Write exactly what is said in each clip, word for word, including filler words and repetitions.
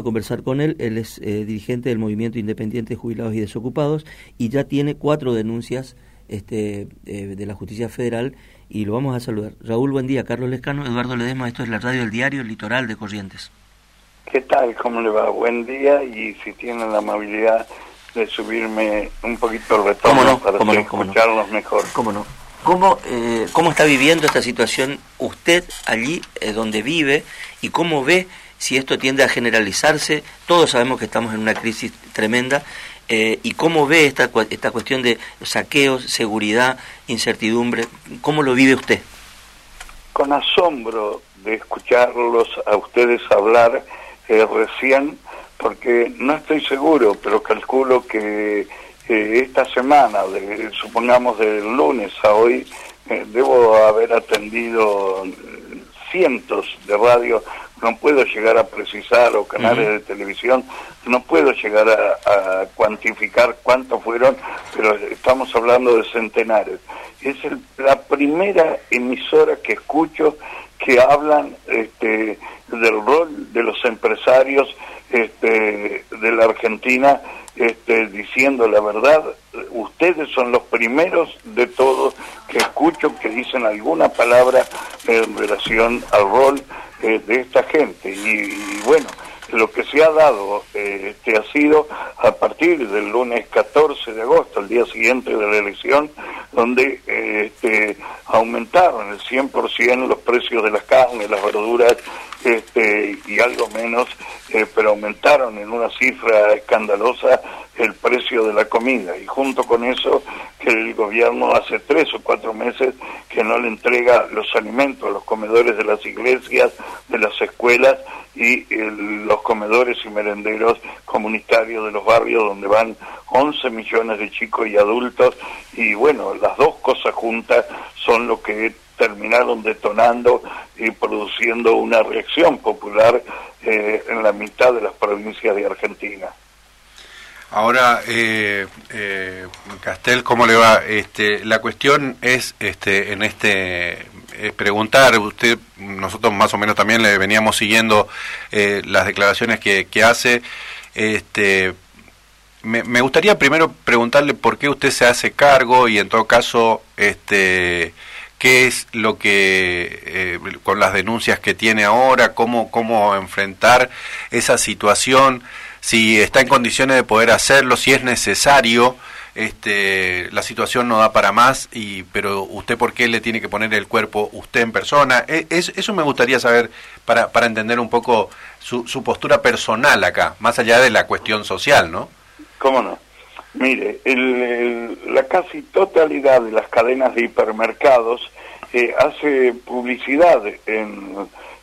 a conversar con él. Él es eh, dirigente del Movimiento Independiente de Jubilados y Desocupados y ya tiene cuatro denuncias este, eh, de la Justicia Federal, y lo vamos a saludar. Raúl, buen día. Carlos Lescano, Eduardo Ledesma, esto es la radio del diario El Litoral de Corrientes. ¿Qué tal? ¿Cómo le va? Buen día, y si tienen la amabilidad de subirme un poquito el retorno, ¿Cómo no? para ¿Cómo no? ¿Cómo escucharlos no? mejor. ¿Cómo no? ¿Cómo, eh, ¿Cómo está viviendo esta situación usted allí eh, donde vive, y cómo ve si esto tiende a generalizarse? Todos sabemos que estamos en una crisis tremenda, eh, y cómo ve esta, esta cuestión de saqueos, seguridad, incertidumbre. ¿Cómo lo vive usted? Con asombro de escucharlos a ustedes hablar eh, recién, porque no estoy seguro, pero calculo que eh, esta semana, de, supongamos del lunes a hoy, eh, debo haber atendido cientos de radios, no puedo llegar a precisar, o canales uh-huh. de televisión, no puedo llegar a, a cuantificar cuántos fueron, pero estamos hablando de centenares. Es el, la primera emisora que escucho que hablan este, del rol de los empresarios este, de la Argentina, este, diciendo la verdad. Ustedes son los primeros de todos que escucho que dicen alguna palabra en relación al rol eh, de esta gente. Y, y bueno, lo que se ha dado eh, este, ha sido a partir del lunes catorce de agosto, el día siguiente de la elección, donde eh, este, aumentaron el cien por ciento los precios de las carnes, las verduras este, y algo menos, eh, pero aumentaron en una cifra escandalosa el precio de la comida, y junto con eso que el gobierno hace tres o cuatro meses que no le entrega los alimentos a los comedores de las iglesias, de las escuelas y el, los comedores y merenderos comunitarios de los barrios, donde van once millones de chicos y adultos. Y bueno, las dos cosas juntas son lo que terminaron detonando y produciendo una reacción popular eh, en la mitad de las provincias de Argentina. Ahora, eh, eh, Castel, ¿cómo le va? Este, la cuestión es, este, en este, es preguntar, usted, nosotros más o menos también le veníamos siguiendo eh, las declaraciones que, que hace. Este, me, me gustaría primero preguntarle por qué usted se hace cargo, y en todo caso, este, qué es lo que, eh, con las denuncias que tiene ahora, cómo, cómo enfrentar esa situación, si está en condiciones de poder hacerlo, si es necesario. Este, la situación no da para más, y pero usted por qué le tiene que poner el cuerpo usted en persona. Es, eso me gustaría saber para, para entender un poco su, su postura personal acá, más allá de la cuestión social, ¿no? ¿Cómo no? Mire, el, el, la casi totalidad de las cadenas de hipermercados eh, hace publicidad en...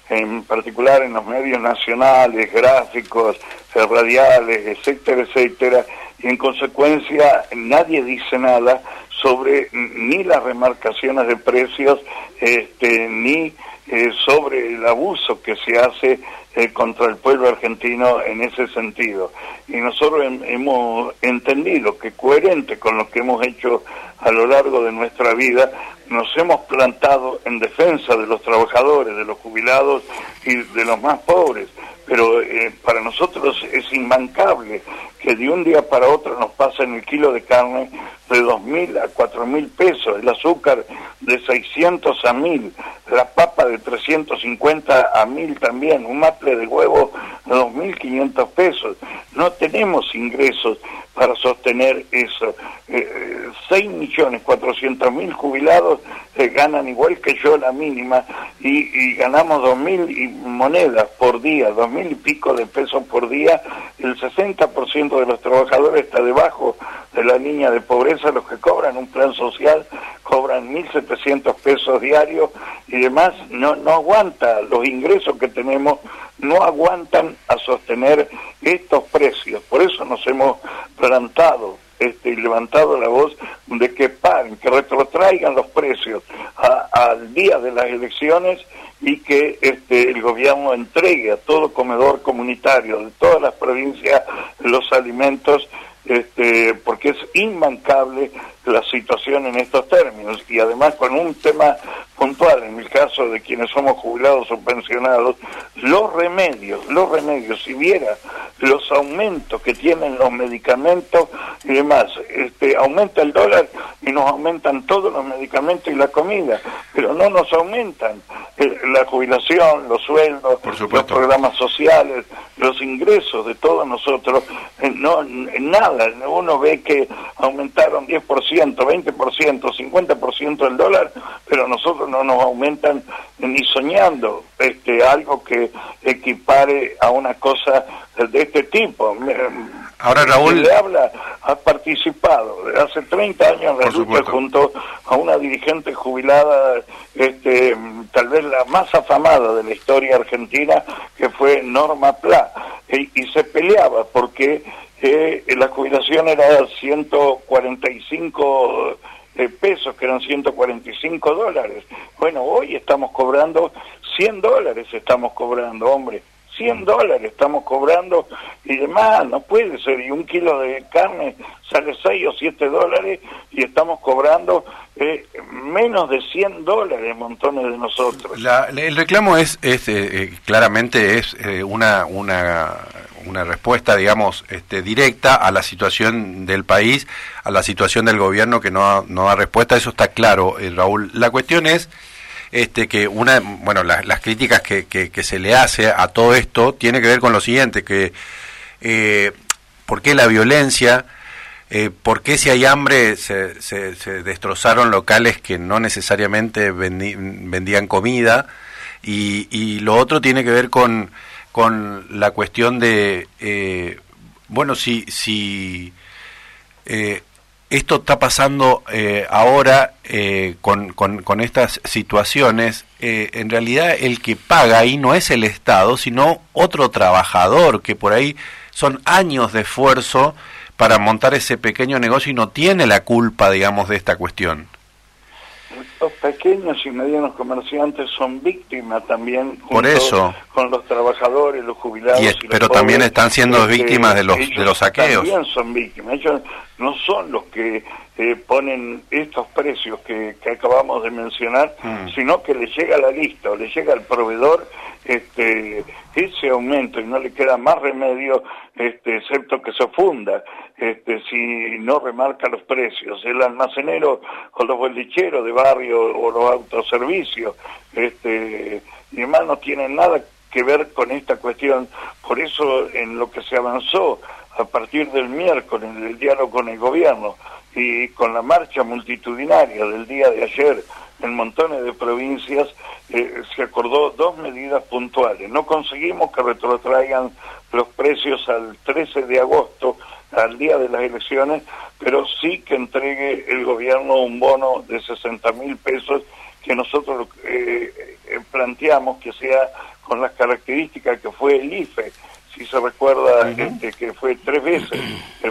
en particular en los medios nacionales, gráficos, radiales, etcétera, etcétera, y en consecuencia nadie dice nada sobre ni las remarcaciones de precios, este, ni eh, sobre el abuso que se hace eh, contra el pueblo argentino en ese sentido. Y nosotros hem, hemos entendido que, coherente con lo que hemos hecho a lo largo de nuestra vida, nos hemos plantado en defensa de los trabajadores, de los jubilados y de los más pobres. Pero eh, para nosotros es imbancable que de un día para otro nos pasen el kilo de carne de dos mil a cuatro mil pesos, el azúcar de seiscientos a mil, la papa de trescientos cincuenta a mil también, un maple de huevo de dos mil quinientos pesos. No tenemos ingresos para sostener eso. Eh, seis millones cuatrocientos mil jubilados eh, ganan igual que yo la mínima, y, y ganamos dos mil monedas por día, dos mil y pico de pesos por día. El sesenta por ciento de los trabajadores está debajo de la línea de pobreza. Los que cobran un plan social cobran mil setecientos pesos diarios y demás. No, no aguanta, los ingresos que tenemos no aguantan a sostener estos precios. Por eso nos hemos plantado este, y levantado la voz de que paguen, que retrotraigan los precios a, al día de las elecciones, y que este, el gobierno entregue a todo comedor comunitario de todas las provincias los alimentos este, porque es imbancable la situación en estos términos, y además con un tema puntual, en el caso de quienes somos jubilados o pensionados, los remedios, los remedios, si viera los aumentos que tienen los medicamentos y demás, este, aumenta el dólar y nos aumentan todos los medicamentos y la comida, pero no nos aumentan eh, la jubilación, los sueldos, los programas sociales, los ingresos de todos nosotros, eh, no nada, uno ve que aumentaron diez por ciento, veinte por ciento, cincuenta por ciento del dólar, pero nosotros no nos aumentan ni soñando este algo que equipare a una cosa de este tipo. Ahora, Raúl, le habla, ha participado hace treinta años en la lucha junto a una dirigente jubilada, este, tal vez la más afamada de la historia argentina, que fue Norma Plá, y, y se peleaba porque eh, la jubilación era ciento cuarenta y cinco eh, pesos, que eran ciento cuarenta y cinco dólares. Bueno, hoy estamos cobrando cien dólares, estamos cobrando, hombre. cien dólares estamos cobrando y demás, no puede ser, y un kilo de carne sale seis o siete dólares y estamos cobrando eh, menos de cien dólares montones de nosotros. La, el reclamo es, es eh, claramente es eh, una, una, una respuesta, digamos, este, directa a la situación del país, a la situación del gobierno que no, no da respuesta, eso está claro, eh, Raúl. La cuestión es... Este, que una, bueno, la, las críticas que, que, que se le hace a todo esto tiene que ver con lo siguiente, que eh, ¿por qué la violencia? Eh, ¿por qué si hay hambre se, se, se destrozaron locales que no necesariamente vendi, vendían comida? Y, y lo otro tiene que ver con, con la cuestión de, eh, bueno, si... si eh, esto está pasando eh, ahora eh, con, con, con estas situaciones. Eh, en realidad el que paga ahí no es el Estado, sino otro trabajador que por ahí son años de esfuerzo para montar ese pequeño negocio y no tiene la culpa, digamos, de esta cuestión. Los pequeños y medianos comerciantes son víctimas también por eso, con los trabajadores, los jubilados y, es, y los pero pobres, también están siendo víctimas de los de los saqueos. También son víctimas, ellos no son los que eh, ponen estos precios que, que acabamos de mencionar, mm. sino que les llega a la lista, o les llega al proveedor este ese aumento y no le queda más remedio este excepto que se funda este si no remarca los precios. El almacenero o los bolicheros de barrio o los autoservicios este y demás no tienen nada que ver con esta cuestión. Por eso en lo que se avanzó a partir del miércoles en el diálogo con el gobierno y con la marcha multitudinaria del día de ayer en montones de provincias, eh, se acordó dos medidas puntuales. No conseguimos que retrotraigan los precios al trece de agosto, al día de las elecciones, pero sí que entregue el gobierno un bono de sesenta mil pesos que nosotros eh, planteamos que sea con las características que fue el I F E, si se recuerda, uh-huh. este, que fue tres veces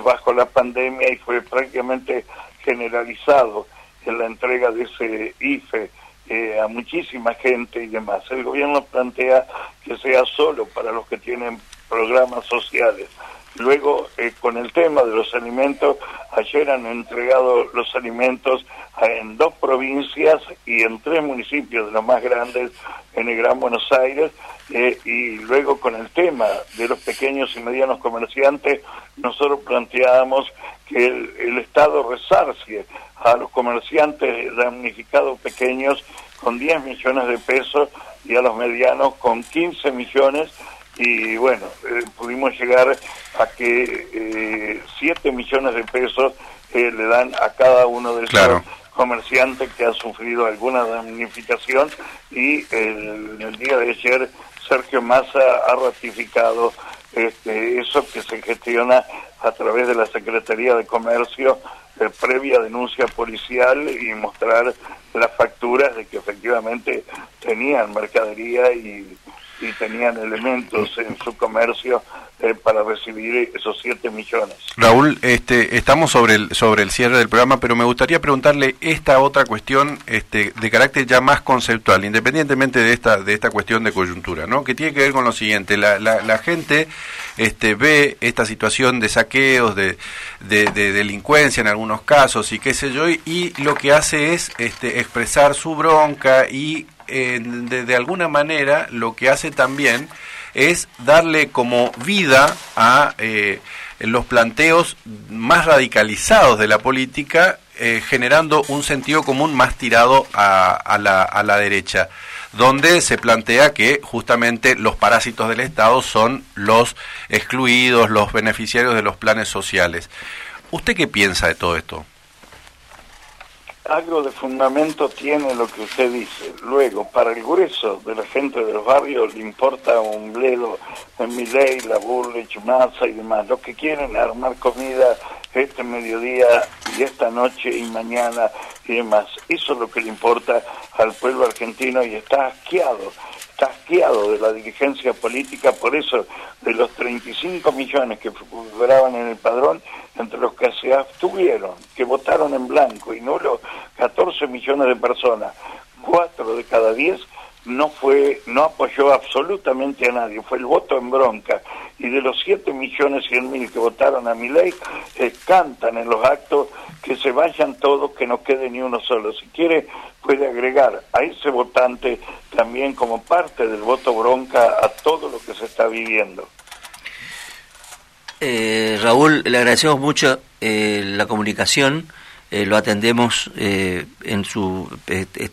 bajo la pandemia y fue prácticamente generalizado en la entrega de ese I F E eh, a muchísima gente y demás. El gobierno plantea que sea solo para los que tienen programas sociales. Luego, eh, con el tema de los alimentos, ayer han entregado los alimentos en dos provincias y en tres municipios de los más grandes en el Gran Buenos Aires, eh, y luego con el tema de los pequeños y medianos comerciantes, nosotros planteábamos que el, el Estado resarcie a los comerciantes damnificados pequeños con diez millones de pesos y a los medianos con quince millones, y bueno, eh, pudimos llegar a que eh, siete millones de pesos eh, le dan a cada uno de esos claro. comerciantes que han sufrido alguna damnificación, y el, el día de ayer Sergio Massa ha ratificado este, eso que se gestiona a través de la Secretaría de Comercio, eh, previa denuncia policial y mostrar las facturas de que efectivamente tenían mercadería y y tenían elementos en su comercio eh, para recibir esos siete millones. Raúl, este, estamos sobre el, sobre el cierre del programa, pero me gustaría preguntarle esta otra cuestión este, de carácter ya más conceptual, independientemente de esta de esta cuestión de coyuntura, ¿no? Que tiene que ver con lo siguiente, la, la, la gente este, ve esta situación de saqueos, de, de, de delincuencia en algunos casos y qué sé yo, y, y lo que hace es este, expresar su bronca y Eh, de, de alguna manera lo que hace también es darle como vida a eh, los planteos más radicalizados de la política, eh, generando un sentido común más tirado a, a, la, a la derecha, donde se plantea que justamente los parásitos del Estado son los excluidos, los beneficiarios de los planes sociales. ¿Usted qué piensa de todo esto? Algo de fundamento tiene lo que usted dice. Luego, para el grueso de la gente del barrio le importa un bledo en Milei, la Bullrich, Massa y demás. Los que quieren armar comida este mediodía y esta noche y mañana y demás. Eso es lo que le importa al pueblo argentino y está asqueado. Está asqueado de la dirigencia política, por eso de los treinta y cinco millones que figuraban en el padrón, entre los que se abstuvieron, que votaron en blanco y nulo, catorce millones de personas, cuatro de cada diez no fue, no apoyó absolutamente a nadie, fue el voto en bronca. Y de los siete millones cien mil que votaron a Milei, eh, cantan en los actos que se vayan todos, que no quede ni uno solo. Si quiere, puede agregar a ese votante también como parte del voto bronca a todo lo que se está viviendo. Eh, Raúl, le agradecemos mucho eh, la comunicación, eh, lo atendemos eh, en su... Eh, eh,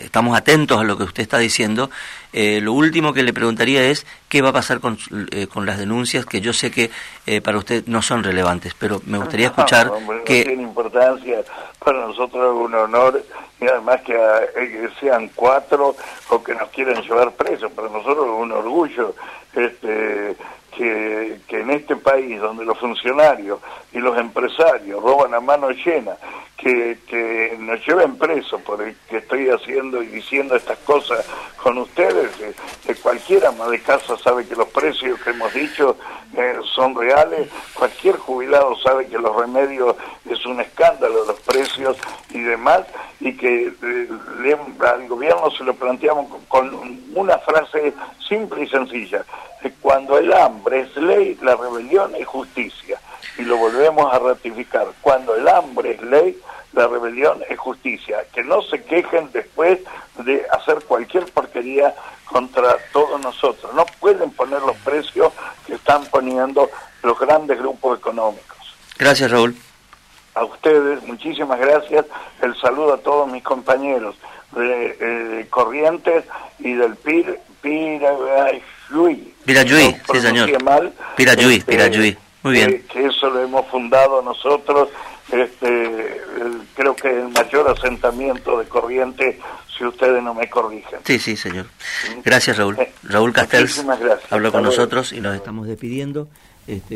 estamos atentos a lo que usted está diciendo. Eh, lo último que le preguntaría es qué va a pasar con, eh, con las denuncias, que yo sé que eh, para usted no son relevantes, pero me gustaría escuchar... No, hombre, que... No tiene importancia, para nosotros es un honor, y además que, a, que sean cuatro o que nos quieran llevar presos, para nosotros es un orgullo. Este... Que, que en este país donde los funcionarios y los empresarios roban a mano llena, que, que nos lleven presos por el que estoy haciendo y diciendo estas cosas con ustedes, que, que cualquier ama de casa sabe que los precios que hemos dicho eh, son reales, cualquier jubilado sabe que los remedios es un escándalo de los precios y demás, y que eh, le, al gobierno se lo planteamos con, con una frase simple y sencilla: cuando el hambre es ley, la rebelión es justicia. Y lo volvemos a ratificar. Cuando el hambre es ley, la rebelión es justicia. Que no se quejen después de hacer cualquier porquería contra todos nosotros. No pueden poner los precios que están poniendo los grandes grupos económicos. Gracias, Raúl. A ustedes, muchísimas gracias. El saludo a todos mis compañeros de, eh, de Corrientes y del P I R Pirayui. Pirayui, no, sí señor. Mal, Pirayui, este, Pirayui. Muy bien. Que, que eso lo hemos fundado nosotros. Este, el, creo que el mayor asentamiento de Corrientes, si ustedes no me corrigen. Sí, sí, señor. Gracias, Raúl. Raúl Castells habló con nosotros y nos estamos despidiendo. Este...